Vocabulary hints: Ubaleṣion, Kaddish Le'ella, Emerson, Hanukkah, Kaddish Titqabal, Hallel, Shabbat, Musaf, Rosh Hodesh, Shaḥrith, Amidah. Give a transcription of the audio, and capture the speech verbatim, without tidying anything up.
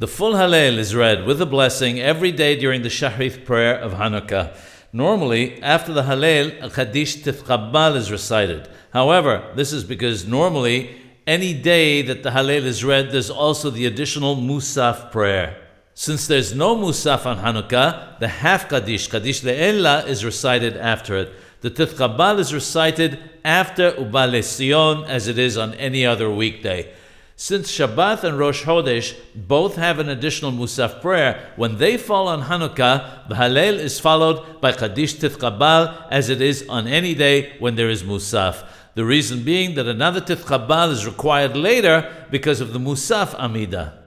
The full Hallel is read with a blessing every day during the Shaḥrith prayer of Hanukkah. Normally, after the Hallel, a Kaddish Titqabal is recited. However, this is because normally, any day that the Hallel is read, there's also the additional Musaf prayer. Since there's no Musaf on Hanukkah, the half Kaddish, Kaddish Le'ella, is recited after it. The Titqabal is recited after Ubaleṣion, as it is on any other weekday. Since Shabbat and Rosh Hodesh both have an additional Musaf prayer, when they fall on Hanukkah, the Hallel is followed by Kaddish Titqabal, as it is on any day when there is Musaf. The reason being that another Titqabal is required later because of the Musaf Amidah.